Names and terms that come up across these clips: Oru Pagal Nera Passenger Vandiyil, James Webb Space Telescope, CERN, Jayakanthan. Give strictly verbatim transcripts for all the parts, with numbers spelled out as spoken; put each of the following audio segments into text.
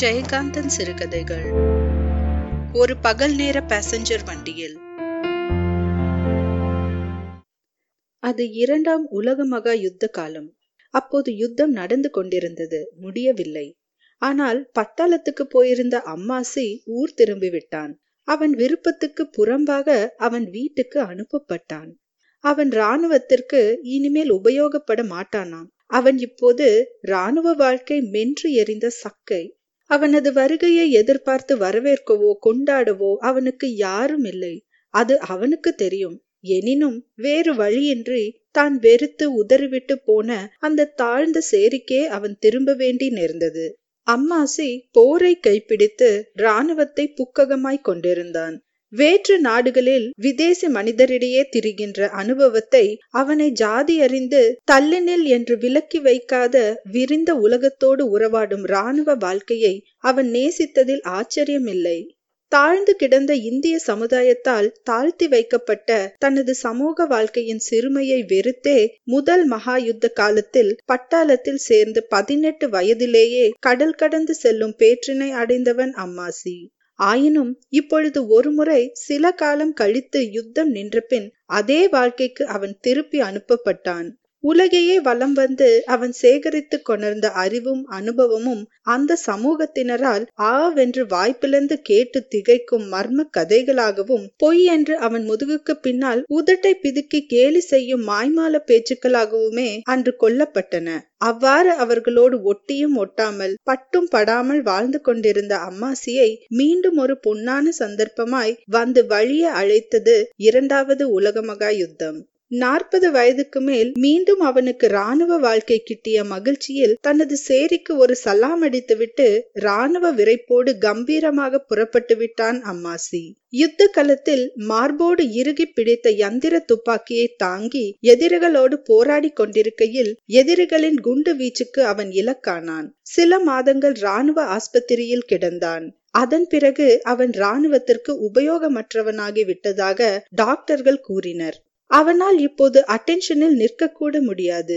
ஜெயகாந்தன் சிறுகதைகள். ஒரு பகல் நேர பாசஞ்சர் வண்டியில். அது இரண்டாம் உலக மகா யுத்த காலம். அப்போது யுத்தம் நடந்து கொண்டிருந்தது, முடியவில்லை. ஆனால் பட்டாளத்துக்கு போயிருந்த அம்மாசி ஊர் திரும்பிவிட்டான். அவன் விருப்பத்துக்கு புறம்பாக அவன் வீட்டுக்கு அனுப்பப்பட்டான். அவன் இராணுவத்திற்கு இனிமேல் உபயோகப்பட மாட்டானாம். அவன் இப்போது இராணுவ வாழ்க்கை மென்று எறிந்த சக்கை. அவனது வருகையை எதிர்பார்த்து வரவேற்கவோ கொண்டாடவோ அவனுக்கு யாரும் இல்லை. அது அவனுக்கு தெரியும். எனினும் வேறு வழியின்றி தான் வெறுத்து உதறிவிட்டு போன அந்த தாழ்ந்த சேரிக்கே அவன் திரும்ப வேண்டி நேர்ந்தது. அம்மாசி போரை கைப்பிடித்து இராணுவத்தை புக்ககமாய் கொண்டிருந்தான். வேற்று நாடுகளில் விதேசி மனிதரிடையே திரிகின்ற அனுபவத்தை அவனை ஜாதி அறிந்து தள்ளினில் என்று விலக்கி வைக்காத விரிந்த உலகத்தோடு உறவாடும் இராணுவ வாழ்க்கையை அவன் நேசித்ததில் ஆச்சரியமில்லை. தாழ்ந்து கிடந்த இந்திய சமுதாயத்தால் தாழ்த்தி வைக்கப்பட்ட தனது சமூக வாழ்க்கையின் சிறுமையை வெறுத்தே முதல் மகாயுத்த காலத்தில் பட்டாளத்தில் சேர்ந்து பதினெட்டு வயதிலேயே கடல் கடந்து செல்லும் பேற்றினை அடைந்தவன் அம்மாசி. ஆயினும் இப்பொழுது ஒருமுறை சில காலம் கழித்து யுத்தம் நின்றபின் அதே வாழ்க்கைக்கு அவன் திருப்பி அனுப்பப்பட்டான். உலகையே வலம் வந்து அவன் சேகரித்து கொணர்ந்த அறிவும் அனுபவமும் அந்த சமூகத்தினரால் ஆவென்று வாய்ப்பிழந்து கேட்டு திகைக்கும் மர்ம கதைகளாகவும், பொய் என்று அவன் முதுகுக்கு பின்னால் உதட்டை பிதுக்கி கேலி செய்யும் மாய்மால பேச்சுக்களாகவுமே அன்று கொல்லப்பட்டன. அவ்வாறு அவர்களோடு ஒட்டியும் ஒட்டாமல் பட்டும் படாமல் வாழ்ந்து கொண்டிருந்த அம்மாசியை மீண்டும் ஒரு பொன்னான சந்தர்ப்பமாய் வந்து வழிய அழைத்தது இரண்டாவது உலகமகா யுத்தம். நாற்பது வயதுக்கு மேல் மீண்டும் அவனுக்கு இராணுவ வாழ்க்கை கிட்டிய மகிழ்ச்சியில் தனது சேரிக்கு ஒரு சலாம் அடித்துவிட்டு இராணுவ விரைப்போடு கம்பீரமாக புறப்பட்டு விட்டான் அம்மாசி. யுத்த களத்தில் மார்போடு இறுகி பிடித்த யந்திர துப்பாக்கியை தாங்கி எதிரிகளோடு போராடி கொண்டிருக்கையில் எதிரிகளின் குண்டு வீச்சுக்கு அவன் இலக்கானான். சில மாதங்கள் இராணுவ ஆஸ்பத்திரியில் கிடந்தான். அதன் பிறகு அவன் இராணுவத்திற்கு உபயோகமற்றவனாகி விட்டதாக டாக்டர்கள் கூறினர். அவனால் இப்போது அட்டென்ஷனில் நிற்கக்கூட முடியாது.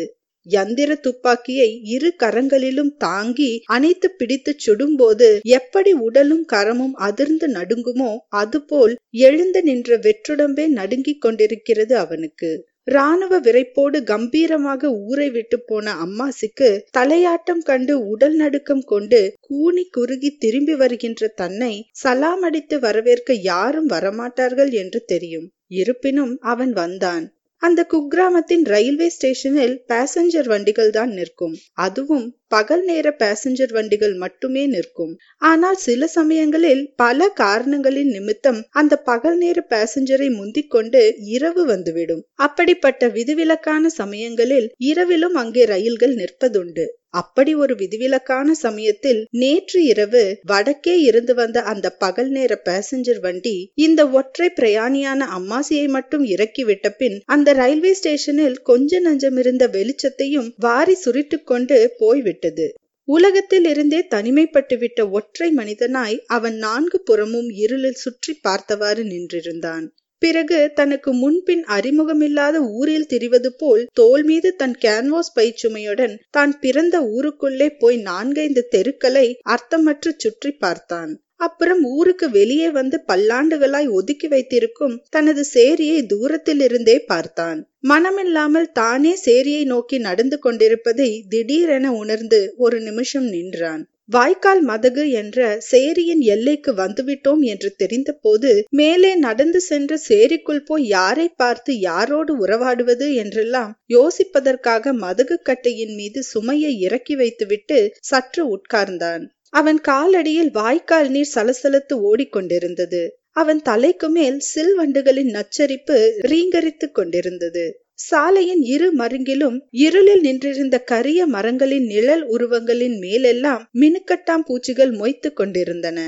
யந்திர துப்பாக்கியை இரு கரங்களிலும் தாங்கி அணைத்து பிடித்து சுடும்போது எப்படி உடலும் கரமும் அதிர்ந்து நடுங்குமோ அதுபோல் எழுந்து நின்ற வெற்றுடம்பே நடுங்கிக் கொண்டிருக்கிறது அவனுக்கு. இராணுவ விரைப்போடு கம்பீரமாக ஊரை விட்டு போன அம்மாசிக்கு தலையாட்டம் கண்டு உடல் நடுக்கம் கொண்டு கூனி குறுகி திரும்பி வருகின்ற தன்னை சலாமடித்து வரவேற்க யாரும் வரமாட்டார்கள் என்று தெரியும். இருப்பினும் அவன் வந்தான். அந்த குக்கிராமத்தின் ரயில்வே ஸ்டேஷனில் பாசஞ்சர் வண்டிகள் தான் நிற்கும். அதுவும் பகல் நேர பாசஞ்சர் வண்டிகள் மட்டுமே நிற்கும். ஆனால் சில சமயங்களில் பல காரணங்களின் நிமித்தம் அந்த பகல் நேர பாசஞ்சரை முந்திக் கொண்டு இரவு வந்துவிடும். அப்படிப்பட்ட விதிவிலக்கான சமயங்களில் இரவிலும் அங்கே ரயில்கள் நிற்பதுண்டு. அப்படி ஒரு விதிவிலக்கான சமயத்தில் நேற்று இரவு வடக்கே இருந்து வந்த அந்த பகல் நேர பாசஞ்சர் வண்டி இந்த ஒற்றை பிரயாணியான அம்மாசியை மட்டும் இறக்கிவிட்ட பின் அந்த ரயில்வே ஸ்டேஷனில் கொஞ்ச நஞ்சமிருந்த வெளிச்சத்தையும் வாரி சுருட்டு கொண்டு போய்விட்டது. உலகத்தில் இருந்தே தனிமைப்பட்டுவிட்ட ஒற்றை மனிதனாய் அவன் நான்கு புறமும் இருளில் சுற்றி பார்த்தவாறு நின்றிருந்தான். பிறகு தனக்கு முன்பின் அறிமுகமில்லாத ஊரில் திரிவது போல் தோல் மீது தன் கேன்வாஸ் பைச்சுமையுடன் தான் பிறந்த ஊருக்குள்ளே போய் நான்கைந்து தெருக்களை அர்த்தமற்று சுற்றி பார்த்தான். அப்புறம் ஊருக்கு வெளியே வந்து பல்லாண்டுகளாய் ஒதுக்கி வைத்திருக்கும் தனது சேரியை தூரத்தில் இருந்தே பார்த்தான். மனமில்லாமல் தானே சேரியை நோக்கி நடந்து கொண்டிருப்பதை திடீரென உணர்ந்து ஒரு நிமிஷம் நின்றான். வாய்க்கால் மதகு என்ற சேரியின் எல்லைக்கு வந்துவிட்டோம் என்று தெரிந்த போது மேலே நடந்து சென்ற சேரிக்குள் போய் யாரை பார்த்து யாரோடு உறவாடுவது என்றெல்லாம் யோசிப்பதற்காக மதகு கட்டையின் மீது சுமையை இறக்கி வைத்துவிட்டு சற்று உட்கார்ந்தான். அவன் காலடியில் வாய்க்கால் நீர் சலசலத்து ஓடிக்கொண்டிருந்தது. அவன் தலைக்கு மேல் சில்வண்டுகளின் நச்சரிப்பு ரீங்கரித்து கொண்டிருந்தது. சாலையின் இரு மருங்கிலும் இருளில் நின்றிருந்த கரிய மரங்களின் நிழல் உருவங்களின் மேலெல்லாம் மினுக்கட்டாம் பூச்சிகள் மொய்த்து கொண்டிருந்தன.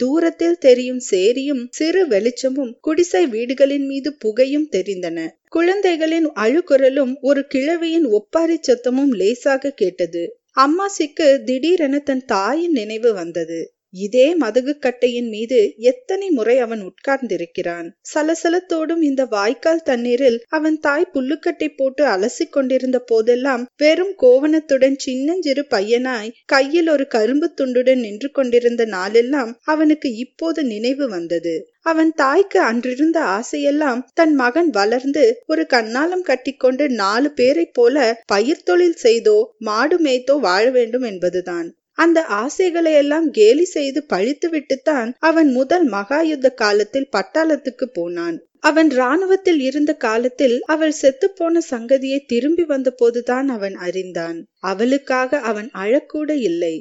தூரத்தில் தெரியும் சேரியும் சிறு வெளிச்சமும் குடிசை வீடுகளின் மீது புகையும் தெரிந்தன. குழந்தைகளின் அழுகுரலும் ஒரு கிழவியின் ஒப்பாரி சத்தமும் லேசாக கேட்டது. அம்மாசிக்கு திடீரென தன் தாயின் நினைவு வந்தது. இதே மதகுக்கட்டையின் மீது எத்தனை முறை அவன் உட்கார்ந்திருக்கிறான். சலசலத்தோடும் இந்த வாய்க்கால் தண்ணீரில் அவன் தாய் புல்லுக்கட்டை போட்டு அலசிக் கொண்டிருந்த போதெல்லாம் வெறும் கோவணத்துடன் சின்னஞ்சிறு பையனாய் கையில் ஒரு கரும்பு துண்டுடன் நின்று கொண்டிருந்த நாளெல்லாம் அவனுக்கு இப்போது நினைவு வந்தது. அவன் தாய்க்கு அன்றிருந்த ஆசையெல்லாம் தன் மகன் வளர்ந்து ஒரு கண்ணாலம் கட்டிக்கொண்டு நாலு பேரை போல பயிர் தொழில் செய்தோ மாடு மேய்த்தோ வாழ வேண்டும் என்பதுதான். அந்த ஆசைகளையெல்லாம் கேலி செய்து பழித்து விட்டுத்தான் அவன் முதல் மகாயுத்த காலத்தில் பட்டாளத்துக்கு போனான். அவன் இராணுவத்தில் இருந்த காலத்தில் அவள் செத்துப்போன சங்கதியை திரும்பி வந்த போதுதான் அவன் அறிந்தான். அவளுக்காக அவன் அழக்கூட இல்லை.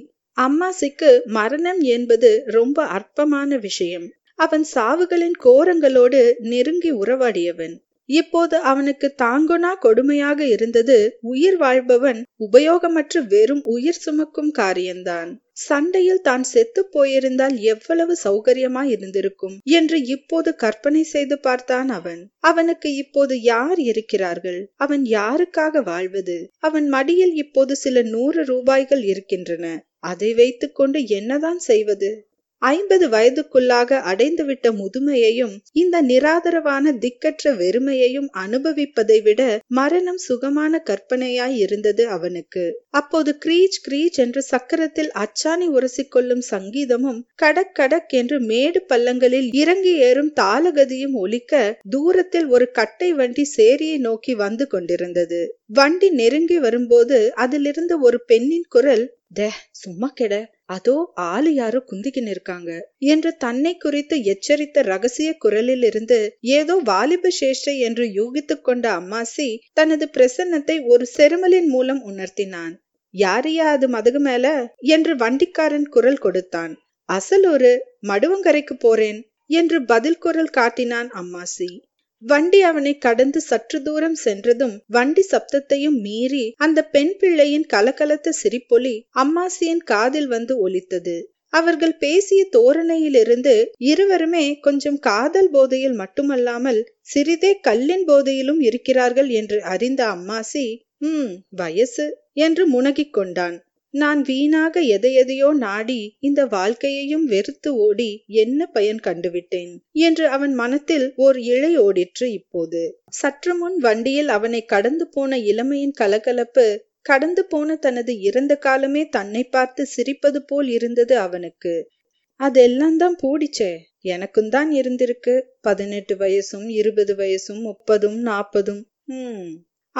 அம்மாசிக்கு மரணம் என்பது ரொம்ப அற்பமான விஷயம். அவன் சாவுகளின் கோரங்களோடு நெருங்கி உறவாடியவன். இப்போது அவனுக்கு தாங்கொனா கொடுமையாக இருந்தது உயிர் வாழ்பவன் உபயோகமற்ற வெறும் உயிர் சுமக்கும் காரியம்தான். சண்டையில் தான் செத்து போயிருந்தால் எவ்வளவு சௌகரியமாய் இருந்திருக்கும் என்று இப்போது கற்பனை செய்து பார்த்தான் அவன். அவனுக்கு இப்போது யார் இருக்கிறார்கள்? அவன் யாருக்காக வாழ்வது? அவன் மடியில் இப்போது சில நூறு ரூபாய்கள் இருக்கின்றன. அதை வைத்துக் கொண்டு என்னதான் செய்வது? ஐம்பது வயதுக்குள்ளாக அடைந்துவிட்ட முதுமையையும் இந்த நிராதரவான திக்கற்ற வெறுமையையும் அனுபவிப்பதை விட மரணம் சுகமான கற்பனையாய் இருந்தது அவனுக்கு. அப்போது கிரீச் கிரீச் என்று சக்கரத்தில் அச்சாணி உரசிக்கொள்ளும் சங்கீதமும் கடக் கடக் என்று மேடு பள்ளங்களில் இறங்கி ஏறும் தாளகதியும் ஒலிக்க தூரத்தில் ஒரு கட்டை வண்டி சேரியை நோக்கி வந்து கொண்டிருந்தது. வண்டி நெருங்கி வரும்போது அதிலிருந்து ஒரு பெண்ணின் குரல், "தே சும்மா கெட, அதோ ஆளு யாரோ குந்திக்கின்னு இருக்காங்க" என்று தன்னை குறித்து எச்சரித்த ரகசிய குரலிலிருந்து ஏதோ வாலிப சேஷ்டை என்று யூகித்துக் கொண்ட அம்மாசி தனது பிரசன்னத்தை ஒரு செருமலின் மூலம் உணர்த்தினான். "யாரையா அது மதகு மேல?" என்று வண்டிக்காரன் குரல் கொடுத்தான். "அசலூரு மடுவங்கரைக்கு போறேன்" என்று பதில் குரல் காட்டினான் அம்மாசி. வண்டி அவனை கடந்து சற்று தூரம் சென்றதும் வண்டி சப்தத்தையும் மீறி அந்த பெண் பிள்ளையின் கலகலத்த சிரிப்பொலி அம்மாசியின் காதில் வந்து ஒலித்தது. அவர்கள் பேசிய தோரணையிலிருந்து இருவருமே கொஞ்சம் காதல் போதையில் மட்டுமல்லாமல் சிறிதே கல்லின் போதையிலும் இருக்கிறார்கள் என்று அறிந்த அம்மாசி "ம், வயசு" என்று முனகிக் கொண்டான். "நான் வீணாக எதையெதையோ நாடி இந்த வாழ்க்கையையும் வெறுத்து ஓடி என்ன பயன் கண்டுவிட்டேன்" என்று அவன் மனத்தில் ஓர் இழை ஓடிற்று. இப்போது சற்று முன் வண்டியில் அவனை கடந்து போன இளமையின் கலகலப்பு, கடந்து போன தனது இறந்த காலமே தன்னை பார்த்து சிரிப்பது போல் இருந்தது அவனுக்கு. "அதெல்லாம் தான் போடிச்சே, எனக்கும் தான் இருந்திருக்கு. பதினெட்டு வயசும் இருபது வயசும் முப்பதும் நாற்பதும். ம்,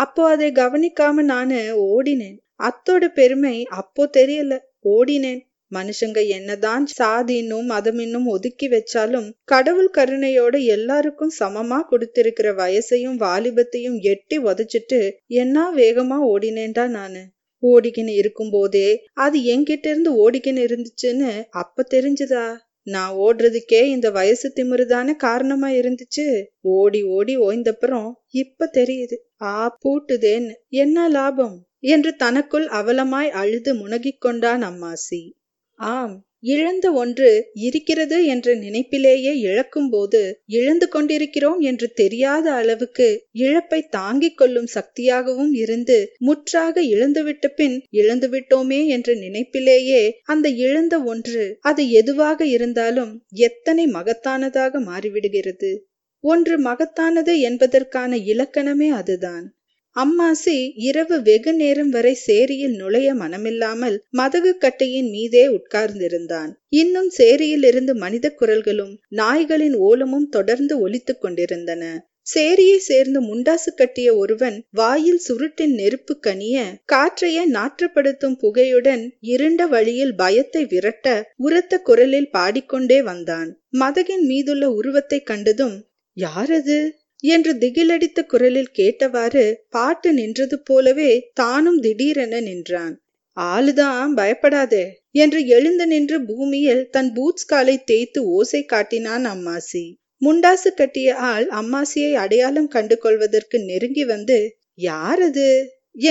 அப்போ அதை கவனிக்காம நானு ஓடினேன். அத்தோட பெருமை அப்போ தெரியல, ஓடினேன். மனுஷங்க என்னதான் சாதின்னும் மதமின்னும் ஒதுக்கி வச்சாலும் கடவுள் கருணையோட எல்லாருக்கும் சமமா கொடுத்திருக்கிற வயசையும் வாலிபத்தையும் எட்டி உதச்சிட்டு என்ன வேகமா ஓடினேன்டா நானு. ஓடிக்கின்னு இருக்கும் போதே அது என்கிட்ட இருந்து ஓடிக்கின்னு இருந்துச்சுன்னு அப்ப தெரிஞ்சுதா? நான் ஓடுறதுக்கே இந்த வயசு திமிருதானே காரணமா இருந்துச்சு. ஓடி ஓடி ஓய்ந்தப்புறம் இப்ப தெரியுது ஆ பூட்டுதேன்னு. என்ன லாபம்?" என்று தனக்குள் அவலமாய் அழுது முனகிக் கொண்டான் அம்மாசி. ஆம், இழந்த ஒன்று இருக்கிறது என்ற நினைப்பிலேயே இழக்கும் போது இழந்து கொண்டிருக்கிறோம் என்று தெரியாத அளவுக்கு இழப்பை தாங்கிக் கொள்ளும் சக்தியாகவும் இருந்து முற்றாக இழந்துவிட்ட பின் இழந்துவிட்டோமே என்ற நினைப்பிலேயே அந்த இழந்த ஒன்று, அது எதுவாக இருந்தாலும், எத்தனை மகத்தானதாக மாறிவிடுகிறது. ஒன்று மகத்தானது என்பதற்கான இலக்கணமே அதுதான். அம்மாசி இரவு வெகு நேரம் வரை சேரியில் நுழைய மனமில்லாமல் மதகு கட்டையின் மீதே உட்கார்ந்திருந்தான். இன்னும் சேரியிலிருந்து மனித குரல்களும் நாய்களின் ஓலமும் தொடர்ந்து ஒலித்துக் கொண்டிருந்தன. சேரியை சேர்ந்து முண்டாசு கட்டிய ஒருவன் வாயில் சுருட்டின் நெருப்பு கனிய காற்றையே நாற்றப்படுத்தும் புகையுடன் இருண்ட வழியில் பயத்தை விரட்ட உரத்த குரலில் பாடிக்கொண்டே வந்தான். மதகின் மீதுள்ள உருவத்தை கண்டதும் "யாரது?" என்று திகிலடித்த குரலில் கேட்டவாறு பாட்டு நின்றது போலவே தானும் திடீரென நின்றான். "ஆளுதான், பயப்படாதே" என்று எழுந்து நின்று பூமியில் தன் பூட்ஸ் காலை தேய்த்து ஓசை காட்டினான் அம்மாசி. முண்டாசு கட்டிய ஆள் அம்மாசியை அடையாளம் கண்டு கொள்வதற்கு நெருங்கி வந்து "யாரது?"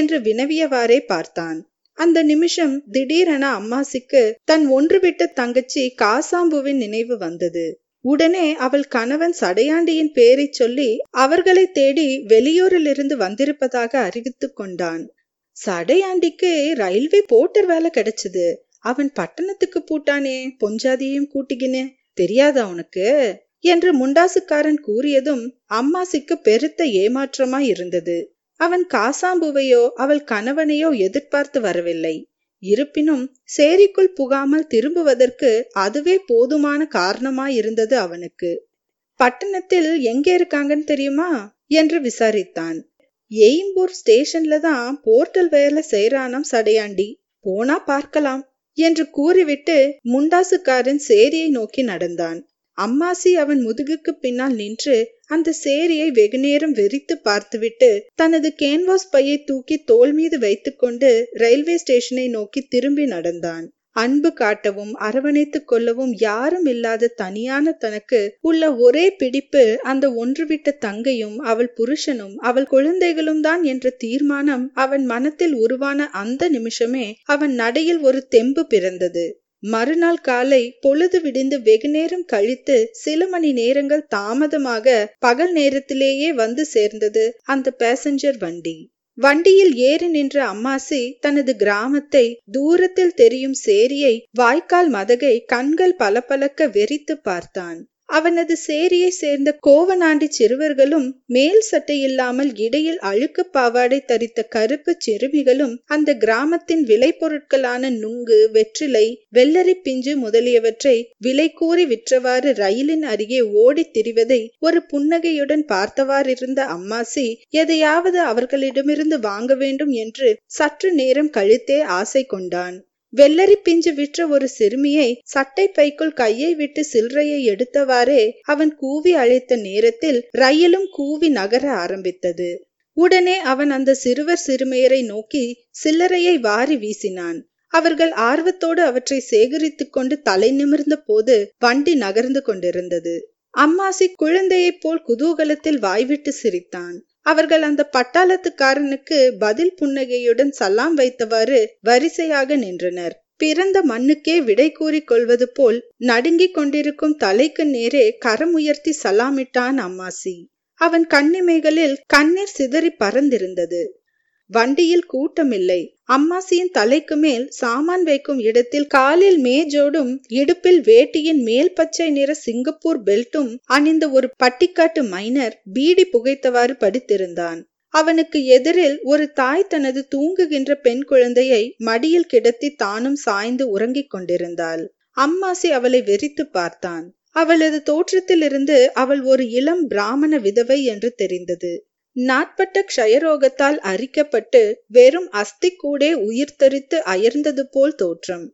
என்று வினவியவாறே பார்த்தான். அந்த நிமிஷம் திடீரென அம்மாசிக்கு தன் ஒன்றுவிட்ட தங்கச்சி காசாம்புவின் நினைவு வந்தது. உடனே அவள் கணவன் சடையாண்டியின் பேரை சொல்லி அவர்களை தேடி வெளியூரிலிருந்து வந்திருப்பதாக அறிவித்து கொண்டான். "சடையாண்டிக்கு ரயில்வே போட்டர் வேலை கிடைச்சது. அவன் பட்டணத்துக்கு பூட்டானே, பொஞ்சாதியையும் கூட்டுகினே, தெரியாதா உனக்கு என்று முண்டாசுக்காரன் கூறியதும் அம்மாசிக்கு பெருத்த ஏமாற்றமாய் இருந்தது. அவன் காசாம்புவையோ அவள் கணவனையோ எதிர்பார்த்து வரவில்லை. இருப்பினும் சேரிக்குள் புகாமல் திரும்புவதற்கு அதுவே போதுமான காரணமாயிருந்தது அவனுக்கு. பட்டணத்தில் எங்கே இருக்காங்கன்னு தெரியுமா என்று விசாரித்தான். எயிம்பூர் ஸ்டேஷன்ல தான் போர்ட்டல் வேலை செய்றானாம் சடையாண்டி, போனா பார்க்கலாம் என்று கூறிவிட்டு முண்டாசுக்காரன் சேரியை நோக்கி நடந்தான். அம்மாசி அவன் முதுகுக்கு பின்னால் நின்று அந்த சேரியை வெகுநேரம் வெறித்து பார்த்துவிட்டு தனது கேன்வாஸ் பையை தூக்கி தோல் மீது வைத்துக்கொண்டு ரயில்வே ஸ்டேஷனை நோக்கி திரும்பி நடந்தான். அன்பு காட்டவும் அரவணைத்துக் கொள்ளவும் யாரும் இல்லாத தனியான தனக்கு உள்ள ஒரே பிடிப்பு அந்த ஒன்றுவிட்ட தங்கையும் அவள் புருஷனும் அவள் குழந்தைகளும் தான் என்ற தீர்மானம் அவன் மனத்தில் உருவான அந்த நிமிஷமே அவன் நடையில் ஒரு தெம்பு பிறந்தது. மறுநாள் காலை பொழுது விடிந்து வெகுநேரம் கழித்து சில மணி நேரங்கள் தாமதமாக பகல் நேரத்திலேயே வந்து சேர்ந்தது அந்த பேசஞ்சர் வண்டி. வண்டியில் ஏறி நின்ற அம்மாசி தனது கிராமத்தை, தூரத்தில் தெரியும் சேரியை, வாய்க்கால் மதகை கண்கள் பளபளக்க வெறித்து பார்த்தான். அவனது சேரியை சேர்ந்த கோவனாண்டி சிறுவர்களும் மேல் சட்டையில்லாமல் இடையில் அழுக்கு பாவாடை தரித்த கருப்பு சிறுமிகளும் அந்த கிராமத்தின் விலை பொருட்களான நுங்கு, வெற்றிலை, வெள்ளரி பிஞ்சு முதலியவற்றை விலை கூறி விற்றவாறு ரயிலின் அருகே ஓடி திரிவதை ஒரு புன்னகையுடன் பார்த்தவாறிருந்த அம்மாசி எதையாவது அவர்களிடமிருந்து வாங்க வேண்டும் என்று சற்று நேரம் கழித்தே ஆசை கொண்டான். வெள்ளரி பிஞ்சு விற்ற ஒரு சிறுமியை சட்டை பைக்குள் கையை விட்டு சில்லறையை எடுத்தவாறே அவன் கூவி அழைத்த நேரத்தில் ரயிலும் கூவி நகர ஆரம்பித்தது. உடனே அவன் அந்த சிறுவர் சிறுமியரை நோக்கி சில்லறையை வாரி வீசினான். அவர்கள் ஆர்வத்தோடு அவற்றை சேகரித்து கொண்டு தலை நிமிர்ந்த போது வண்டி நகர்ந்து கொண்டிருந்தது. அம்மாசி குழந்தையைப் போல் குதூகலத்தில் வாய்விட்டு சிரித்தான். அவர்கள் அந்த பட்டாளத்துக்காரனுக்கு பதில் புன்னகையுடன் சலாம் வைத்தவாறு வரிசையாக நின்றனர். பிறந்த மண்ணுக்கே விடை கூறிக் கொள்வது போல் நடுங்கிக் கொண்டிருக்கும் தலைக்கு நேரே கரமுயர்த்தி சலாமிட்டான் அம்மாசி. அவன் கண்ணிமைகளில் கண்ணீர் சிதறி பறந்திருந்தது. வண்டியில் கூட்டமில்லை. அம்மாசியின் தலைக்கு மேல் சாமான் வைக்கும் இடத்தில் காலில் மேஜோடும் இடுப்பில் வேட்டியின் மேல் பச்சை நிற சிங்கப்பூர் பெல்ட்டும் அணிந்த ஒரு பட்டிக்காட்டு மைனர் பீடி புகைத்தவாறு படுத்திருந்தான். அவனுக்கு எதிரில் ஒரு தாய் தனது தூங்குகின்ற பெண் குழந்தையை மடியில் கிடத்தி தானும் சாய்ந்து உறங்கிக் கொண்டிருந்தாள். அம்மாசி அவளை வெறித்து பார்த்தான். அவளது தோற்றத்திலிருந்து அவள் ஒரு இளம் பிராமண விதவை என்று தெரிந்தது. நாட்பட்ட க்ஷயரோகத்தால் அரிக்கப்பட்டு வெறும் அஸ்தி கூடே உயிர் தரித்து அயர்ந்தது போல் தோற்றம்.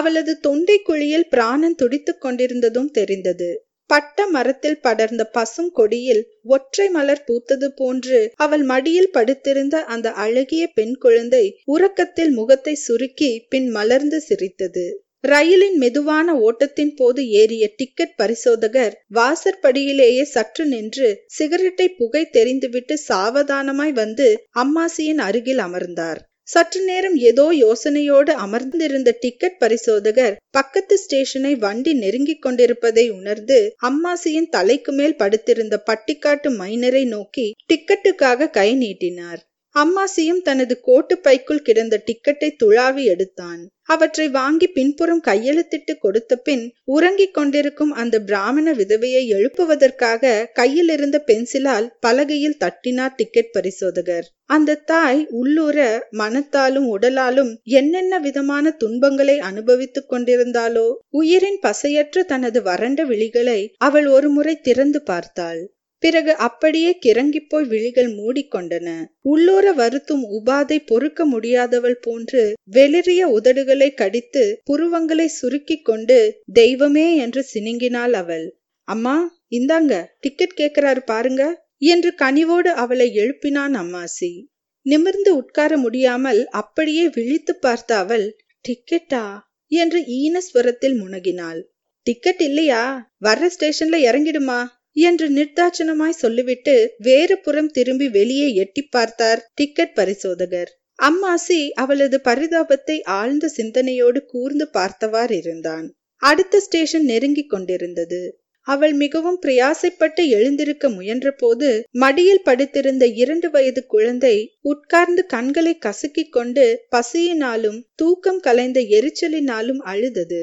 அவளது தொண்டை குழியில் பிராணன் துடித்து கொண்டிருந்ததும் தெரிந்தது. பட்ட மரத்தில் படர்ந்த பசும் கொடியில் ஒற்றை மலர் பூத்தது போன்று அவள் மடியில் படுத்திருந்த அந்த அழகிய பெண் குழந்தை உறக்கத்தில் முகத்தை சுருக்கி பின் மலர்ந்து சிரித்தது. ரயிலின் மெதுவான ஓட்டத்தின் போது ஏறிய டிக்கெட் பரிசோதகர் வாசற்படியிலேயே சற்று நின்று சிகரெட்டை புகை தெரிந்துவிட்டு சாவதானமாய் வந்து அம்மாசியின் அருகில் அமர்ந்தார். சற்று நேரம் ஏதோ யோசனையோடு அமர்ந்திருந்த டிக்கெட் பரிசோதகர் பக்கத்து ஸ்டேஷனை வண்டி நெருங்கிக் கொண்டிருப்பதை உணர்ந்து அம்மாசியின் தலைக்கு மேல் படுத்திருந்த பட்டிக்காட்டு மைனரை நோக்கி டிக்கெட்டுக்காக கை நீட்டினார். அம்மாசியும் தனது கோட்டு பைக்குள் கிடந்த டிக்கெட்டை துழாவி எடுத்தான். அவற்றை வாங்கி பின்புறம் கையெழுத்திட்டு கொடுத்த பின் உறங்கிக் கொண்டிருக்கும் அந்த பிராமண விதவையை எழுப்புவதற்காக கையில் இருந்த பென்சிலால் பலகையில் தட்டினார் டிக்கெட் பரிசோதகர். அந்த தாய் உள்ளூர மனத்தாலும் உடலாலும் என்னென்ன விதமான துன்பங்களை அனுபவித்துக் கொண்டிருந்தாலோ உயிரின் பசையற்ற தனது வறண்ட விழிகளை அவள் ஒரு முறை திறந்து பார்த்தாள். பிறகு அப்படியே கிறங்கிப்போய் விழிகள் மூடிக்கொண்டன. உள்ளூர வருத்தும் உபாதை பொறுக்க முடியாதவள் போன்று வெளிரிய உதடுகளை கடித்து புருவங்களை சுருக்கிக் கொண்டு தெய்வமே என்று சினுங்கினாள் அவள். அம்மா, இந்தாங்க டிக்கெட் கேட்கிறாரு பாருங்க என்று கனிவோடு அவளை எழுப்பினான் அம்மாசி. நிமிர்ந்து உட்கார முடியாமல் அப்படியே விழித்து பார்த்த அவள் டிக்கெட்டா என்று ஈனஸ்வரத்தில் முனகினாள். டிக்கெட் இல்லையா, வர்ற ஸ்டேஷன்ல இறங்கிடுமா என்று நிர்தாட்சணமாய் சொல்லிவிட்டு வேறு புறம் திரும்பி வெளியே எட்டி பார்த்தார் டிக்கெட் பரிசோதகர். அம்மாசி அவளது பரிதாபத்தை ஆழ்ந்த சிந்தனையோடு கூர்ந்து பார்த்தவாறிருந்தான். அடுத்த ஸ்டேஷன் நெருங்கிக் கொண்டிருந்தது. அவள் மிகவும் பிரயாசைப்பட்டு எழுந்திருக்க முயன்ற போது மடியில் படுத்திருந்த இரண்டு வயது குழந்தை உட்கார்ந்து கண்களை கசக்கிக் கொண்டு பசியினாலும் தூக்கம் கலைந்த எரிச்சலினாலும் அழுதது.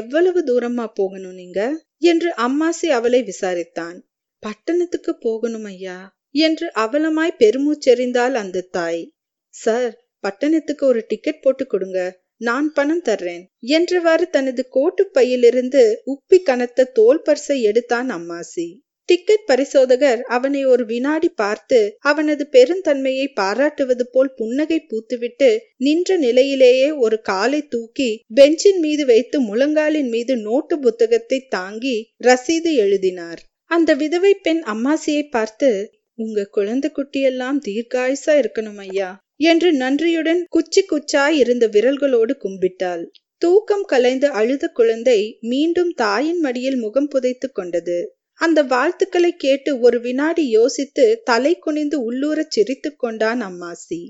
எவ்வளவு தூரமா போகணும் நீங்க என்று அம்மாசி அவளை விசாரித்தான். பட்டணத்துக்கு போகணும் ஐயா என்று அவலமாய் பெருமூச்செறிந்தாள் அந்த தாய். சார், பட்டணத்துக்கு ஒரு டிக்கெட் போட்டு கொடுங்க, நான் பணம் தர்றேன் என்றவாறு தனது கோட்டு பையிலிருந்து உப்பி கனத்த தோல் பர்சை எடுத்தான் அம்மாசி. டிக்கெட் பரிசோதகர் அவனை ஒரு வினாடி பார்த்து அவனது பெருந்தன்மையை பாராட்டுவது போல் புன்னகை பூத்துவிட்டு நின்ற நிலையிலேயே ஒரு காலை தூக்கி பெஞ்சின் மீது வைத்து முழங்காலின் மீது நோட்டு புத்தகத்தை தாங்கி ரசீது எழுதினார். அந்த விதவை பெண் அம்மாசியை பார்த்து, உங்க குழந்தை குட்டியெல்லாம் தீர்காயுசா இருக்கணும் ஐயா என்று நன்றியுடன் குச்சி குச்சாய் இருந்த விரல்களோடு கும்பிட்டாள். தூக்கம் கலைந்து அழுத குழந்தை மீண்டும் தாயின் மடியில் முகம் புதைத்து கொண்டது. அந்த வாழ்த்துக்களை கேட்டு ஒரு வினாடி யோசித்து தலை குனிந்து உள்ளூரச் சிரித்து கொண்டான் அம்மாசி.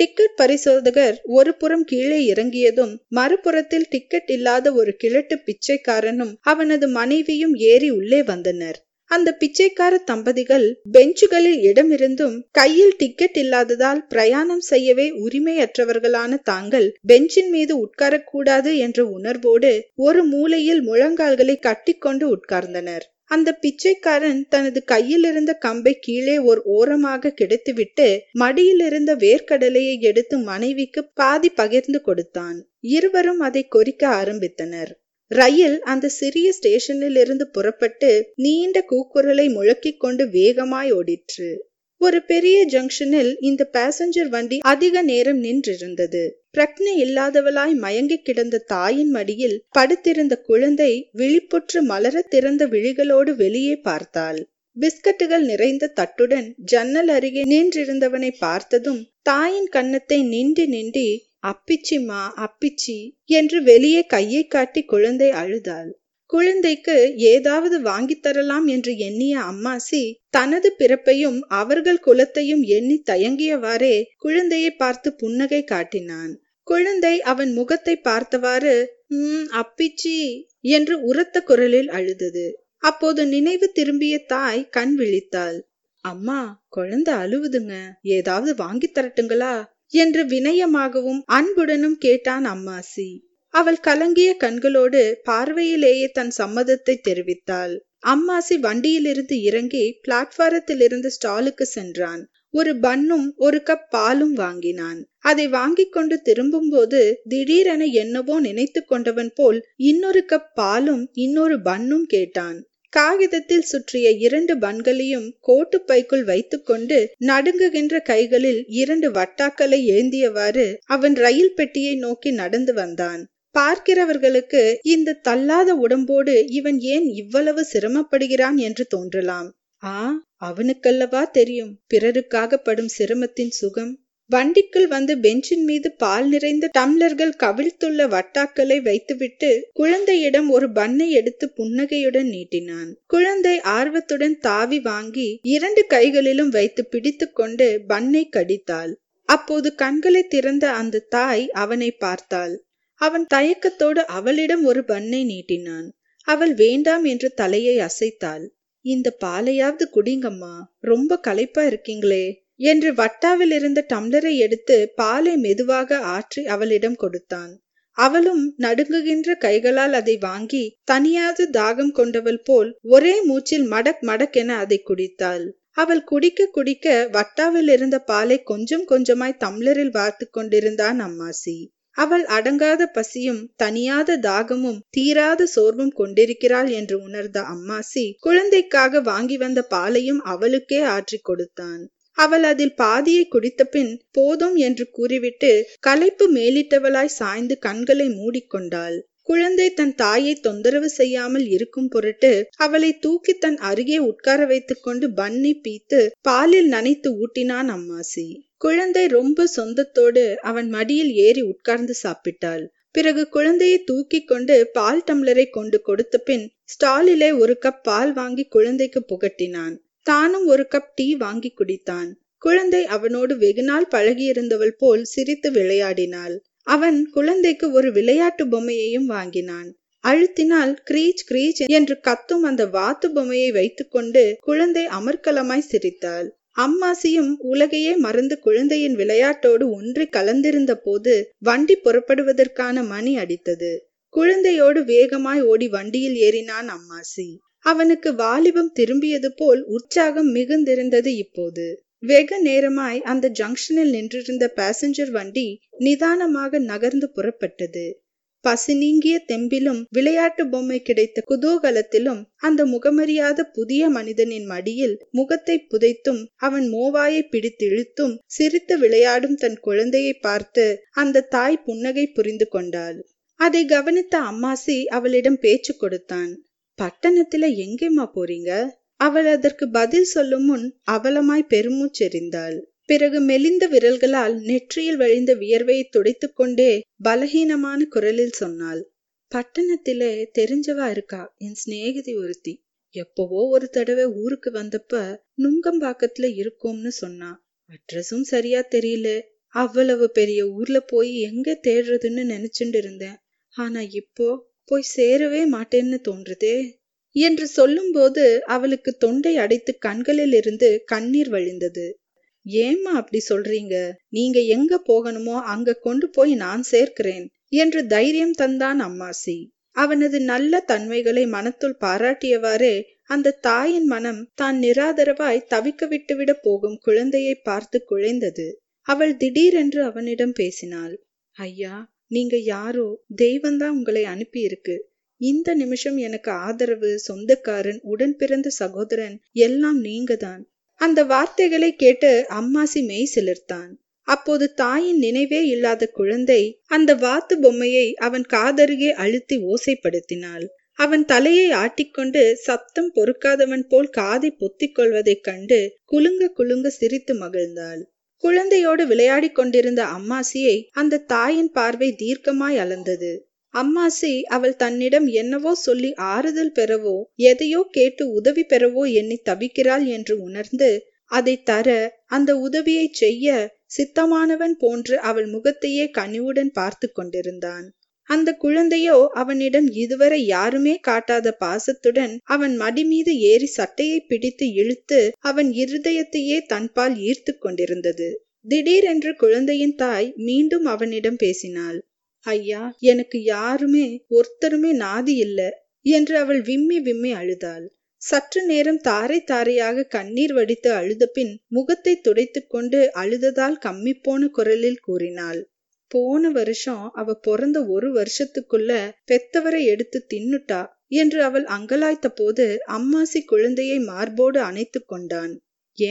டிக்கெட் பரிசோதகர் ஒரு புறம் கீழே இறங்கியதும் மறுபுறத்தில் டிக்கெட் இல்லாத ஒரு கிழட்டு பிச்சைக்காரனும் அவனது மனைவியும் ஏறி உள்ளே வந்தனர். அந்த பிச்சைக்கார தம்பதிகள் பெஞ்சுகளில் இடமிருந்தும் கையில் டிக்கெட் இல்லாததால் பிரயாணம் செய்யவே உரிமையற்றவர்களான தாங்கள் பெஞ்சின் மீது உட்காரக்கூடாது என்ற உணர்வோடு ஒரு மூலையில் முழங்கால்களை கட்டிக்கொண்டு உட்கார்ந்தனர். அந்த பிச்சைக்காரன் தனது கையில் இருந்த கம்பை கீழே ஒரு ஓரமாக கிடைத்துவிட்டு மடியிலிருந்த வேர்க்கடலையை எடுத்து மனைவிக்கு பாதி பகிர்ந்து கொடுத்தான். இருவரும் அதை கொறிக்க ஆரம்பித்தனர். ரயில் அந்த சிறிய ஸ்டேஷனில் இருந்து புறப்பட்டு நீண்ட கூக்குரலை முழக்கிக் கொண்டு வேகமாய் ஓடிற்று. ஒரு பெரிய ஜங்ஷனில் இந்த பேசஞ்சர் வண்டி அதிக நேரம் நின்றிருந்தது. பிரக்ஞை இல்லாதவளாய் மயங்கி கிடந்த தாயின் மடியில் படுத்திருந்த குழந்தை விழிப்புற்று மலர திறந்த விழிகளோடு வெளியே பார்த்தாள். பிஸ்கட்டுகள் நிறைந்த தட்டுடன் ஜன்னல் அருகே நின்றிருந்தவனை பார்த்ததும் தாயின் கன்னத்தை நின்றி நின்றி அப்பிச்சிமா அப்பிச்சி என்று வெளியே கையை காட்டி குழந்தை அழுதாள். குழந்தைக்கு ஏதாவது வாங்கித்தரலாம் என்று எண்ணிய அம்மாசி தனது பிறப்பையும் அவர்கள் குலத்தையும் எண்ணி தயங்கியவாறே குழந்தையை பார்த்து புன்னகை காட்டினான். குழந்தை அவன் முகத்தை பார்த்தவாறு ம் அப்பிச்சி என்று உரத்த குரலில் அழுதது. அப்போது நினைவு திரும்பிய தாய் கண் விழித்தாள். அம்மா, குழந்தை அழுவுதுங்க, ஏதாவது வாங்கி தரட்டுங்களா என்று வினயமாகவும் அன்புடனும் கேட்டான் அம்மாசி. அவள் கலங்கிய கண்களோடு பார்வையிலேயே தன் சம்மதத்தை தெரிவித்தாள். அம்மாசி வண்டியிலிருந்து இறங்கி பிளாட்பாரத்தில் இருந்து ஸ்டாலுக்கு சென்றான். ஒரு பன்னும் ஒரு கப் பாலும் வாங்கினான். அதை வாங்கி கொண்டு திரும்பும் போது திடீரென என்னவோ நினைத்து கொண்டவன் போல் இன்னொரு கப் பாலும் இன்னொரு பன்னும் கேட்டான். காகிதத்தில் சுற்றிய இரண்டு பன்களையும் கோட்டு பைக்குள் வைத்துக்கொண்டு நடுங்குகின்ற கைகளில் இரண்டு வட்டாக்களை ஏந்தியவாறு அவன் ரயில் பெட்டியை நோக்கி நடந்து வந்தான். பார்க்கிறவர்களுக்கு இந்த தள்ளாத உடம்போடு இவன் ஏன் இவ்வளவு சிரமப்படுகிறான் என்று தோன்றலாம். ஆ, அவனுக்கல்லவா தெரியும் பிறருக்காக படும் சிரமத்தின் சுகம். வண்டிக்குள் வந்து பெஞ்சின் மீது பால் நிறைந்த டம்ளர்கள் கவிழ்த்துள்ள வட்டாக்களை வைத்துவிட்டு குழந்தையிடம் ஒரு பன்னை எடுத்து புன்னகையுடன் நீட்டினான். குழந்தை ஆர்வத்துடன் தாவி வாங்கி இரண்டு கைகளிலும் வைத்து பிடித்து கொண்டு பன்னை கடித்தாள். அப்போது கண்களை திறந்த அந்த தாய் அவனை பார்த்தாள். அவன் தயக்கத்தோடு அவளிடம் ஒரு பன்னை நீட்டினான். அவள் வேண்டாம் என்று தலையை அசைத்தாள். இந்த பாலையாவது குடிங்கம்மா, ரொம்ப களைப்பா இருக்கீங்களே என்று வட்டாவில் இருந்த டம்ளரை எடுத்து பாலை மெதுவாக ஆற்றி அவளிடம் கொடுத்தான். அவளும் நடுங்குகின்ற கைகளால் அதை வாங்கி தனியாது தாகம் கொண்டவள் போல் ஒரே மூச்சில் மடக் மடக்கென அதை குடித்தாள். அவள் குடிக்க குடிக்க வட்டாவில் இருந்த பாலை கொஞ்சம் கொஞ்சமாய் டம்ளரில் வார்த்து கொண்டிருந்தான் அம்மாசி. அவள் அடங்காத பசியும் தனியாத தாகமும் தீராத சோர்வும் கொண்டிருக்கிறாள் என்று உணர்ந்த அம்மாசி குழந்தைக்காக வாங்கி வந்த பாலையும் அவளுக்கே ஆற்றி கொடுத்தான். அவள் அதில் பாதியை குடித்த பின் போதும் என்று கூறிவிட்டு களைப்பு மேலிட்டவளாய் சாய்ந்து கண்களை மூடிக்கொண்டாள். குழந்தை தன் தாயை தொந்தரவு செய்யாமல் இருக்கும் பொருட்டு அவளை தூக்கி தன் அருகே உட்கார வைத்துக் கொண்டு பன்னி பீத்து பாலில் நனைத்து ஊட்டினான் அம்மாசி. குழந்தை ரொம்ப சொந்தத்தோடு அவன் மடியில் ஏறி உட்கார்ந்து சாப்பிட்டாள். பிறகு குழந்தையை தூக்கி கொண்டு பால் டம்ளரை கொண்டு கொடுத்த பின் ஸ்டாலிலே ஒரு கப் பால் வாங்கி குழந்தைக்கு புகட்டினான். தானும் ஒரு கப் டீ வாங்கி குடித்தான். குழந்தை அவனோடு வெகுநாள் பழகியிருந்தவள் போல் சிரித்து விளையாடினாள். அவன் குழந்தைக்கு ஒரு விளையாட்டு பொம்மையையும் வாங்கினான். அழுத்தினால் கிரீச் கிரீச் என்று கத்தும் அந்த வாத்து பொம்மையை வைத்துக்கொண்டு குழந்தை அமர்க்கலமாய் சிரித்தாள். அம்மாசியும் உலகையே மறந்து குழந்தையின் விளையாட்டோடு ஒன்றி கலந்திருந்த போது வண்டி புறப்படுவதற்கான மணி அடித்தது. குழந்தையோடு வேகமாய் ஓடி வண்டியில் ஏறினான் அம்மாசி. அவனுக்கு வாலிபம் திரும்பியது போல் உற்சாகம் மிகுந்திருந்தது. இப்போது வெகு நேரமாய் அந்த ஜங்ஷனில் நின்றிருந்த பாசஞ்சர் வண்டி நிதானமாக நகர்ந்து புறப்பட்டது. பசி நீங்கிய தெம்பிலும் விளையாட்டு பொம்மை கிடைத்த குதூகலத்திலும் அந்த முகமறியாத புதிய மனிதனின் மடியில் முகத்தை புதைத்தும் அவன் மோவாயை பிடித்து இழுத்தும் சிரித்து விளையாடும் தன் குழந்தையை பார்த்து அந்த தாய் புன்னகை புரிந்து கொண்டாள். அதை கவனித்த அம்மாசி அவளிடம் பேச்சு கொடுத்தான். பட்டணத்துல எங்கேம்மா போறீங்க? அவள் அதற்கு பதில் சொல்லும் முன் அவலமாய் பெருமூச்செறிந்தாள். பிறகு மெலிந்த விரல்களால் நெற்றியில் வழிந்த வியர்வையை துடைத்துக் கொண்டே பலஹீனமான குரலில் சொன்னாள், பட்டணத்திலே தெரிஞ்சவா இருக்கா என் சிநேகிதி ஒருத்தி. எப்பவோ ஒரு தடவை ஊருக்கு வந்தப்ப நுங்கம்பாக்கத்துல இருக்கும்னு சொன்னா. அட்ரஸும் சரியா தெரியல. அவ்வளவு பெரிய ஊர்ல போய் எங்க தேடுறதுன்னு நினைச்சுட்டு இருந்தேன். ஆனா இப்போ போய் சேரவே மாட்டேன்னு தோன்றுதே என்று சொல்லும்போது அவளுக்கு தொண்டை அடைத்து கண்களில் இருந்து கண்ணீர் வழிந்தது. ஏம்மா அப்படி சொல்றீங்க? நீங்க எங்க போகணுமோ அங்க கொண்டு போய் நான் சேர்க்கிறேன் என்று தைரியம் தந்தான் அம்மாசி. அவனது நல்ல தன்மைகளை மனத்துள் பாராட்டியவாறே அந்த தாயின் மனம் தான் நிராதரவாய் தவிக்க விட்டுவிட போகும் குழந்தையை பார்த்து குழைந்தது. அவள் திடீரென்று அவனிடம் பேசினாள். ஐயா, நீங்க யாரோ தெய்வந்தான் உங்களை அனுப்பி இருக்கு. இந்த நிமிஷம் எனக்கு ஆதரவு, சொந்தக்காரன், உடன் பிறந்த சகோதரன் எல்லாம் நீங்கதான். அந்த வார்த்தைகளை கேட்டு அம்மாசி மெய் சிலிர்த்தான். அப்போது தாயின் நினைவே இல்லாத குழந்தை அந்த வாத்து பொம்மையை அவன் காதருகே அழுத்தி ஓசைப்படுத்தினாள். அவன் தலையை ஆட்டிக்கொண்டு சத்தம் பொறுக்காதவன் போல் காதை பொத்திக் கொள்வதைக் கண்டு குலுங்க குலுங்க சிரித்து மகிழ்ந்தாள். குழந்தையோடு விளையாடி கொண்டிருந்த அம்மாசியை அந்த தாயின் பார்வை தீர்க்கமாய் அளந்தது. அம்மாசி அவள் தன்னிடம் என்னவோ சொல்லி ஆறுதல் பெறவோ எதையோ கேட்டு உதவி பெறவோ எண்ணி தவிக்கிறாள் என்று உணர்ந்து அதை தர, அந்த உதவியை செய்ய சித்தமானவன் போன்று அவள் முகத்தையே கனிவுடன் பார்த்து கொண்டிருந்தான். அந்த குழந்தையோ அவனிடம் இதுவரை யாருமே காட்டாத பாசத்துடன் அவன் மடிமீது ஏறி சட்டையை பிடித்து இழுத்து அவன் இருதயத்தையே தன்பால் ஈர்த்து கொண்டிருந்தது. திடீரென்று குழந்தையின் தாய் மீண்டும் அவனிடம் பேசினாள். ஐயா, எனக்கு யாருமே ஒருத்தருமே நாதி இல்ல என்று அவள் விம்மி விம்மி அழுதாள். சற்று நேரம் தாரை தாரையாக கண்ணீர் வடித்து அழுத பின் முகத்தை துடைத்து கொண்டு அழுததால் கம்மி போன குரலில் கூறினாள். போன வருஷம் அவ பிறந்த ஒரு வருஷத்துக்குள்ள பெத்தவரை எடுத்து தின்னுட்டா என்று அவள் அங்கலாய்த்த போது அம்மாசி குழந்தையை மார்போடு அணைத்து கொண்டான்.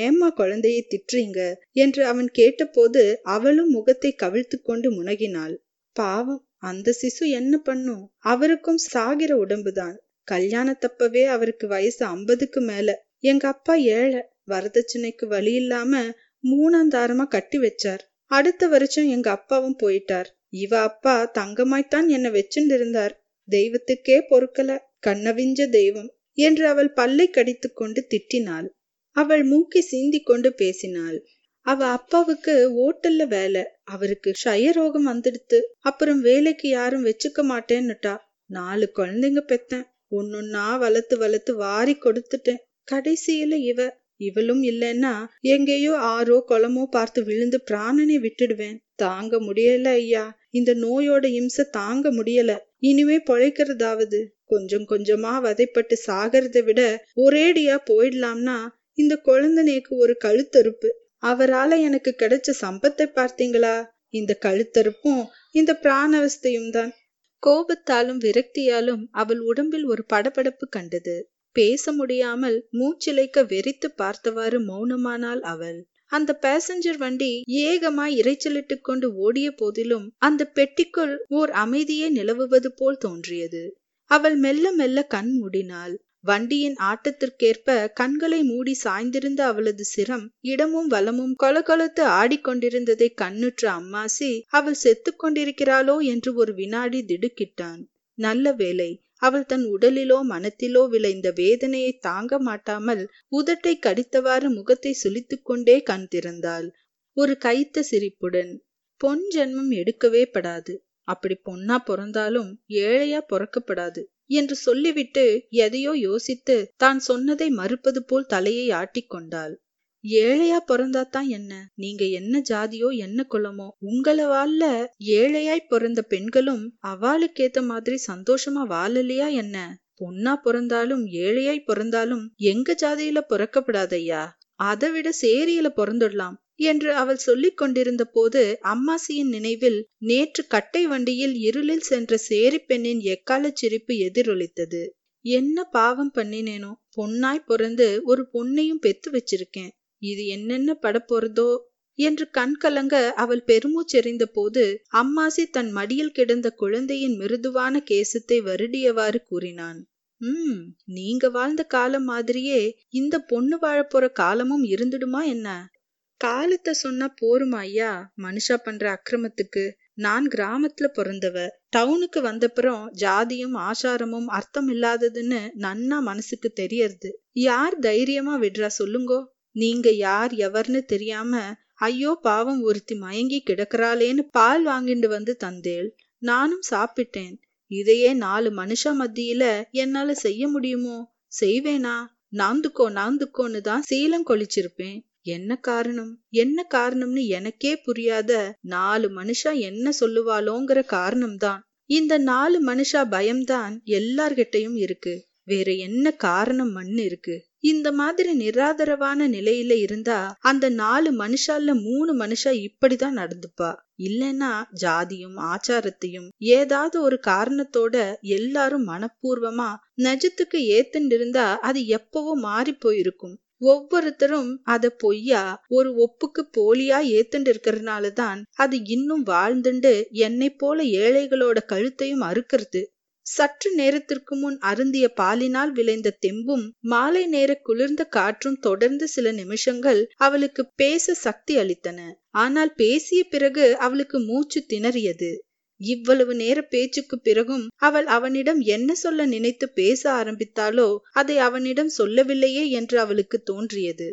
ஏம்மா குழந்தையை திட்டுறீங்க என்று அவன் கேட்டபோது அவளும் முகத்தை கவிழ்த்து கொண்டு முனகினாள். பாவம், அந்த சிசு என்ன பண்ணும்? அவருக்கும் சாகிற உடம்புதான். கல்யாணத்தப்பவே அவருக்கு வயசு ஐம்பதுக்கு மேல. எங்க அப்பா ஏழை, வரதட்சணைக்கு வழி இல்லாம மூணாந்தாரமா கட்டி வச்சார். அடுத்த வருஷம் எங்க அப்பாவும் போயிட்டார். இவ அப்பா தங்கமாய்த்தான் என்ன வச்சுட்டு இருந்தார். தெய்வத்துக்கே பொறுக்கல, கண்ணவிஞ்ச தெய்வம் என்று அவள் பல்லை கடித்து கொண்டு திட்டினாள். அவள் மூக்கி சீந்தி கொண்டு பேசினாள். அவ அப்பாவுக்கு ஓட்டல்ல வேலை. அவருக்கு ஷயரோகம் வந்துடுத்து. அப்புறம் வேலைக்கு யாரும் வச்சுக்க மாட்டேன்னுட்டா. நாலு குழந்தைங்க பெத்தேன். ஒன்னொன்னா வளர்த்து வளர்த்து வாரி கொடுத்துட்டேன். கடைசியில இவ இவளும் இல்லைன்னா எங்கேயோ ஆறோ குளமோ பார்த்து விழுந்து பிராணனை விட்டுடுவேன். தாங்க முடியல ஐயா, இந்த நோயோட இம்சை தாங்க முடியல. இனிமே பொழைக்கிறதாவது. கொஞ்சம் கொஞ்சமா வதைப்பட்டு சாகிறத விட ஒரேடியா போயிடலாம்னா இந்த குழந்தைக்கு ஒரு கழுத்தறுப்பு. அவரால எனக்கு கிடைச்ச சம்பத்தை பார்த்தீங்களா? இந்த கழுத்தறுப்பும் இந்த பிராணவஸ்தையும் தான். கோபத்தாலும் விரக்தியாலும் அவள் உடம்பில் ஒரு படபடப்பு கண்டது. பேச முடியாமல் மூச்சிலைக்க வெறித்து பார்த்தவாறு மௌனமானாள் அவள். அந்த பாசஞ்சர் வண்டி ஏகமாய் இறைச்சலிட்டு கொண்டு ஓடிய போதிலும் அந்த பெட்டிக்குள் ஓர் அமைதியே நிலவுவது போல் தோன்றியது. அவள் மெல்ல மெல்ல கண் மூடினாள். வண்டியின் ஆட்டத்திற்கேற்ப கண்களை மூடி சாய்ந்திருந்த அவளது சிரம் இடமும் வலமும் கொலகொலத்து ஆடிக்கொண்டிருந்ததை கண்ணுற்ற அம்மாசி அவள் செத்து கொண்டிருக்கிறாளோ என்று ஒரு வினாடி திடுக்கிட்டான். நல்ல வேலை, அவள் தன் உடலிலோ மனத்திலோ விளைந்த வேதனையை தாங்க மாட்டாமல் உதட்டை கடித்தவாறு முகத்தை சுளித்து கொண்டே கண் திறந்தாள். ஒரு கைத்த சிரிப்புடன். பொன் ஜென்மம் எடுக்கவே படாது. அப்படி பொண்ணா பிறந்தாலும் ஏழையா பிறக்கப்படாது என்று சொல்லிவிட்டு எதையோ யோசித்து தான் சொன்னதை மறுப்பது போல் தலையை ஆட்டிக்கொண்டாள். ஏழையா பிறந்தாத்தான் என்ன, நீங்க என்ன ஜாதியோ என்ன குலமோ, உங்களை வாழ ஏழையாய் பிறந்த பெண்களும் அவளுக்கேத்த மாதிரி சந்தோஷமா வாழலையா என்ன? பொண்ணா பிறந்தாலும் ஏழையாய் பிறந்தாலும் எங்க ஜாதியில பிறக்கப்படாதையா, அதை விட சேரியில பிறந்துடலாம் என்று அவள் சொல்லிக் கொண்டிருந்த போது அம்மாசியின் நினைவில் நேற்று கட்டை வண்டியில் இருளில் சென்ற சேரி பெண்ணின் எக்கால சிரிப்பு எதிரொலித்தது. என்ன பாவம் பண்ணினேனோ, பொண்ணாய் பிறந்து ஒரு பொண்ணையும் பெத்து வச்சிருக்கேன், இது என்னென்ன படப்போறதோ என்று கண்கலங்க அவள் பெருமூச்செறிந்த போது அம்மாசி தன் மடியில் கிடந்த குழந்தையின் மிருதுவான கேசத்தை வருடியவாறு கூறினான். உம் நீங்க வாழ்ந்த காலம் மாதிரியே இந்த பொண்ணு வாழப்போற காலமும் இருந்துடுமா என்ன? காலத்தை சொன்னா போருமா ஐயா மனுஷா பண்ற அக்கிரமத்துக்கு? நான் கிராமத்துல பிறந்தவ, டவுனுக்கு வந்தப்புறம் ஜாதியும் ஆசாரமும் அர்த்தம் இல்லாததுன்னு நன்னா மனசுக்கு தெரியறது. யார் தைரியமா விடுறா சொல்லுங்கோ? நீங்க யார் எவர்னு தெரியாம ஐயோ பாவம் ஒருத்தி மயங்கி கிடக்குறாளேன்னு பால் வாங்கிட்டு வந்து தந்தேள், நானும் சாப்பிட்டேன். இதையே நாலு மனுஷா மத்தியில என்னால செய்ய முடியுமோ? செய்வேனா? நாந்துக்கோ நாந்துக்கோன்னு தான் சீலம் கொளிச்சிருப்பேன். என்ன காரணம் என்ன காரணம்னு எனக்கே புரியாத நாலு மனுஷா என்ன சொல்லுவாளோங்கிற காரணம்தான். இந்த நாலு மனுஷா பயம்தான் எல்லார்கிட்டையும் இருக்கு, வேற என்ன காரணம் மண்ணு இருக்கு? இந்த மாதிரி நிராதரவான நிலையில இருந்தா அந்த நாலு மனுஷால மூணு மனுஷா இப்படிதான் நடந்துப்பா. இல்லைன்னா ஜாதியும் ஆச்சாரத்தையும் ஏதாவது ஒரு காரணத்தோட எல்லாரும் மனப்பூர்வமா நெஜத்துக்கு ஏத்துண்டிருந்தா அது எப்பவோ மாறி போயிருக்கும். ஒவ்வொருத்தரும் அத பொய்யா ஒரு ஒப்புக்கு போலியா ஏத்துண்டு இருக்கிறதுனாலதான் அது இன்னும் வாழ்ந்துண்டு என்னை போல ஏழைகளோட கழுத்தையும் அறுக்கிறது. சற்று நேரத்திற்கு முன் அருந்திய பாலினால் விளைந்த தெம்பும் மாலை நேர குளிர்ந்த காற்றும் தொடர்ந்து சில நிமிஷங்கள் அவளுக்கு பேச சக்தி அளித்தன. ஆனால் பேசிய பிறகு அவளுக்கு மூச்சு திணறியது. இவ்வளவு நேர பேச்சுக்கு பிறகும் அவள் அவனிடம் என்ன சொல்ல நினைத்து பேச ஆரம்பித்தாளோ அதை அவனிடம் சொல்லவில்லையே என்று அவளுக்கு தோன்றியது.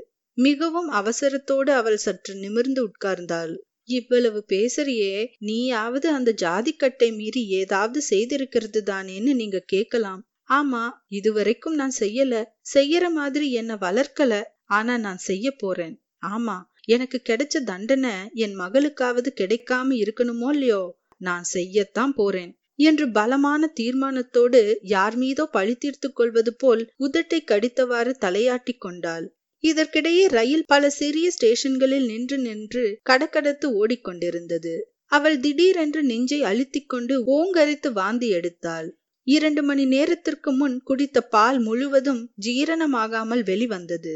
மிகவும் அவசரத்தோடு அவள் சற்று நிமிர்ந்து உட்கார்ந்தாள். இவ்வளவு பேசுறியே, நீயாவது அந்த ஜாதிக்கட்டை மீறி ஏதாவது செய்திருக்கிறது தானேன்னு நீங்க கேட்கலாம். ஆமா, இதுவரைக்கும் நான் செய்யல, செய்யற மாதிரி என்ன வளர்க்கல, ஆனா நான் செய்ய போறேன். ஆமா, எனக்கு கிடைச்ச தண்டனை என் மகளுக்காவது கிடைக்காம இருக்கணுமோ இல்லையோ, நான் செய்யத்தான் போறேன் என்று பலமான தீர்மானத்தோடு யார் மீதோ பழி தீர்த்து கொள்வது போல் உதட்டை கடித்தவாறு தலையாட்டி கொண்டாள். இதற்கிடையே ரயில் பல சிறிய ஸ்டேஷன்களில் நின்று நின்று கடக்கடத்து ஓடிக்கொண்டிருந்தது. அவள் திடீரென்று நெஞ்சை அழுத்திக் கொண்டு ஓங்கரித்து வாந்தி எடுத்தாள். இரண்டு மணி நேரத்திற்கு முன் குடித்த பால் முழுவதும் ஜீரணமாகாமல் வெளிவந்தது.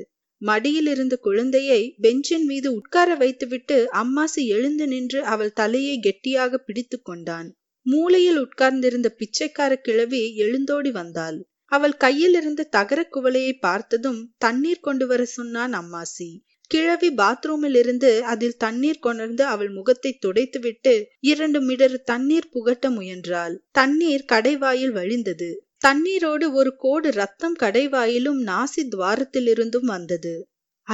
மடியில் இருந்த குழந்தையை பெஞ்சின் மீது உட்கார வைத்துவிட்டு அம்மாசி எழுந்து நின்று அவள் தலையை கெட்டியாக பிடித்து கொண்டான். மூலையில் உட்கார்ந்திருந்த பிச்சைக்கார கிழவி எழுந்தோடி வந்தாள். அவள் கையில் இருந்த தகர குவளையை பார்த்ததும் தண்ணீர் கொண்டு வர சொன்னான் அம்மாசி. கிழவி பாத்ரூமில் இருந்து அதில் தண்ணீர் கொணர்ந்து அவள் முகத்தை துடைத்துவிட்டு இரண்டு மிடர் தண்ணீர் புகட்ட முயன்றாள். தண்ணீர் கடைவாயில் வழிந்தது. தண்ணீரோடு ஒரு கோடு ரத்தம் கடைவாயிலும் நாசி துவாரத்திலிருந்தும் வந்தது.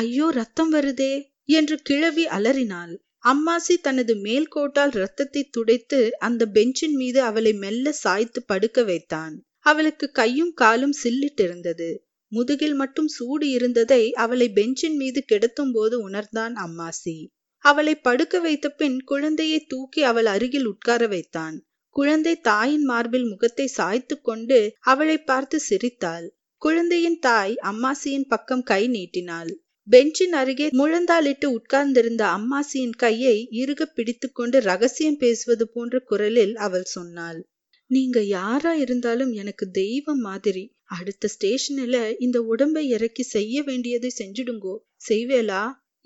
ஐயோ ரத்தம் வருதே என்று கிழவி அலறினாள். அம்மாசி தனது மேல்கோட்டால் ரத்தத்தை துடைத்து அந்த பெஞ்சின் மீது அவளை மெல்ல சாய்த்து படுக்க வைத்தான். அவளுக்கு கையும் காலும் சில்லிட்டிருந்தது. முதுகில் மட்டும் சூடு இருந்ததை அவளை பெஞ்சின் மீது கிடத்தும் போது உணர்ந்தான் அம்மாசி. அவளை படுக்க வைத்த பின் குழந்தையை தூக்கி அவள் அருகில் உட்கார வைத்தான். குழந்தை தாயின் மார்பில் முகத்தை சாய்த்து கொண்டு அவளை பார்த்து சிரித்தாள். குழந்தையின் தாய் அம்மாசியின் பக்கம் கை நீட்டினாள். பெஞ்சின் அருகே முழந்தாளிட்டு உட்கார்ந்திருந்த அம்மாசியின் கையை இறுக பிடித்து கொண்டு ரகசியம் பேசுவது போன்ற குரலில் அவள் சொன்னாள். நீங்க யாரா இருந்தாலும் எனக்கு தெய்வம் மாதிரி. அடுத்த ஸ்டேஷன்ல இந்த உடம்பை இறக்கி செய்ய வேண்டியதை செஞ்சுடுங்கோ, செய்வேளா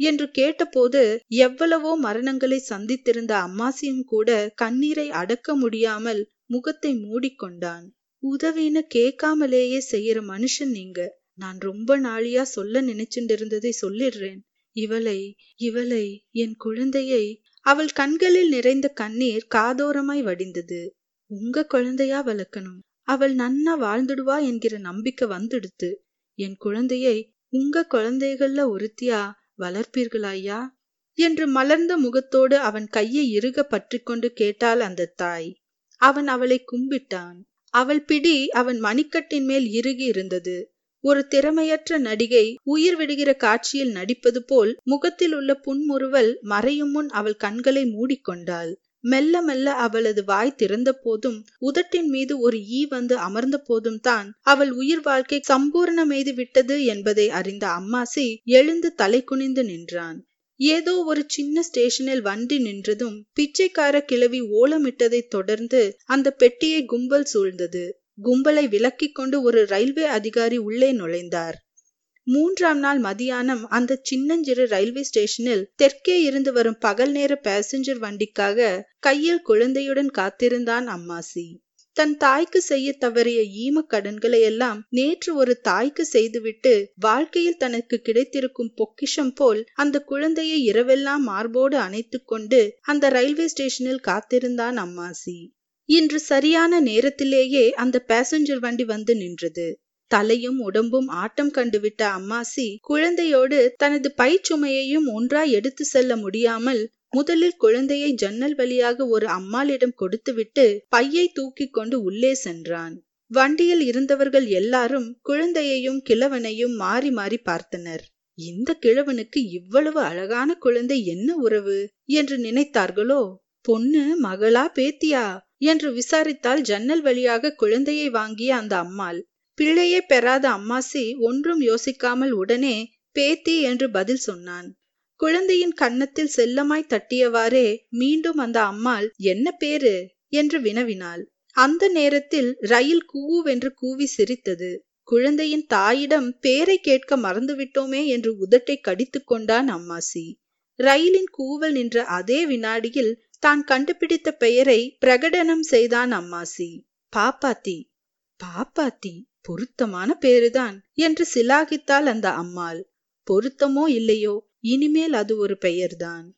என்று கேட்டபோது எவ்வளவோ மரணங்களை சந்தித்திருந்த அம்மாசியும் கூட கண்ணீரை அடக்க முடியாமல் முகத்தை மூடிக்கொண்டான். உதவின்னு கேட்காமலேயே செய்யற மனுஷன் நீங்க. நான் ரொம்ப நாளியா சொல்ல நினைச்சுண்டிருந்ததை சொல்லிடுறேன். இவளை இவளை என் குழந்தையை. அவள் கண்களில் நிறைந்த கண்ணீர் காதோரமாய் வடிந்தது. உங்க குழந்தையா வளர்க்கணும், அவள் நன்னா வாழ்ந்துடுவா என்கிற நம்பிக்கை வந்துடுத்து. என் குழந்தையை உங்க குழந்தைகள்ல ஒருத்தியா வளர்ப்பீர்களாயா என்று மலர்ந்த முகத்தோடு அவன் கையை இறுக பற்றி கொண்டு கேட்டாள் அந்த தாய். அவன் அவளை கும்பிட்டான். அவள் பிடி அவன் மணிக்கட்டின் மேல் இறுகி இருந்தது. ஒரு திறமையற்ற நடிகை உயிர் விடுகிற காட்சியில் நடிப்பது போல் முகத்தில் உள்ள புன்முறுவல் மறையும் முன் அவள் கண்களை மூடிக்கொண்டாள். மெல்ல மெல்ல அவளது வாய் திறந்த போதும் உதட்டின் மீது ஒரு ஈ வந்து அமர்ந்த போதும் தான் அவள் உயிர் வாழ்க்கை சம்பூர்ணமெய்து விட்டது என்பதை அறிந்த அம்மாசி எழுந்து தலை குனிந்து நின்றான். ஏதோ ஒரு சின்ன ஸ்டேஷனில் வண்டி நின்றதும் பிச்சைக்கார கிளவி ஓலமிட்டதை தொடர்ந்து அந்த பெட்டியை கும்பல் சூழ்ந்தது. கும்பலை விலக்கிக் கொண்டு ஒரு ரயில்வே அதிகாரி உள்ளே நுழைந்தார். மூன்றாம் நாள் மதியானம் அந்த சின்னஞ்சிறு ரயில்வே ஸ்டேஷனில் தெற்கே இருந்து வரும் பகல் நேர பேசஞ்சர் வண்டிக்காக கையில் குழந்தையுடன் காத்திருந்தான் அம்மாசி. தன் தாய்க்கு செய்ய தவறிய ஈமக்கடன்களை எல்லாம் நேற்று ஒரு தாய்க்கு செய்துவிட்டு வாழ்க்கையில் தனக்கு கிடைத்திருக்கும் பொக்கிஷம் போல் அந்த குழந்தையை இரவெல்லாம் மார்போடு அணைத்து கொண்டு அந்த ரயில்வே ஸ்டேஷனில் காத்திருந்தான் அம்மாசி. இன்று சரியான நேரத்திலேயே அந்த பேசஞ்சர் வண்டி வந்து நின்றது. தலையும் உடம்பும் ஆட்டம் கண்டுவிட்ட அம்மாசி குழந்தையோடு தனது பைச்சுமையையும் ஒன்றாய் எடுத்து செல்ல முடியாமல் முதலில் குழந்தையை ஜன்னல் வழியாக ஒரு அம்மாளிடம் கொடுத்துவிட்டு பையை தூக்கி கொண்டு உள்ளே சென்றான். வண்டியில் இருந்தவர்கள் எல்லாரும் குழந்தையையும் கிழவனையும் மாறி மாறி பார்த்தனர். இந்த கிழவனுக்கு இவ்வளவு அழகான குழந்தை என்ன உறவு என்று நினைத்தார்களோ? பொண்ணு மகளா பேத்தியா என்று விசாரித்தால் ஜன்னல் வழியாக குழந்தையை வாங்கிய அந்த அம்மாள். பிள்ளையே பெறாத அம்மாசி ஒன்றும் யோசிக்காமல் உடனே பேத்தி என்று பதில் சொன்னான். குழந்தையின் கன்னத்தில் செல்லமாய் தட்டியவாறே மீண்டும் அந்த அம்மாள் என்ன பேரு என்று வினவினாள். அந்த நேரத்தில் ரயில் கூவென்று கூவி சிரித்தது. குழந்தையின் தாயிடம் பேரை கேட்க மறந்துவிட்டோமே என்று உதட்டை கடித்து கொண்டான் அம்மாசி. ரயிலின் கூவல் நின்ற அதே வினாடியில் தான் கண்டுபிடித்த பெயரை பிரகடனம் செய்தான் அம்மாசி. பாப்பாத்தி. பாப்பாத்தி பொருத்தமான பேருதான் என்று சிலாகித்தாள் அந்த அம்மாள். பொருத்தமோ இல்லையோ, இனிமேல் அது ஒரு பெயர்தான்.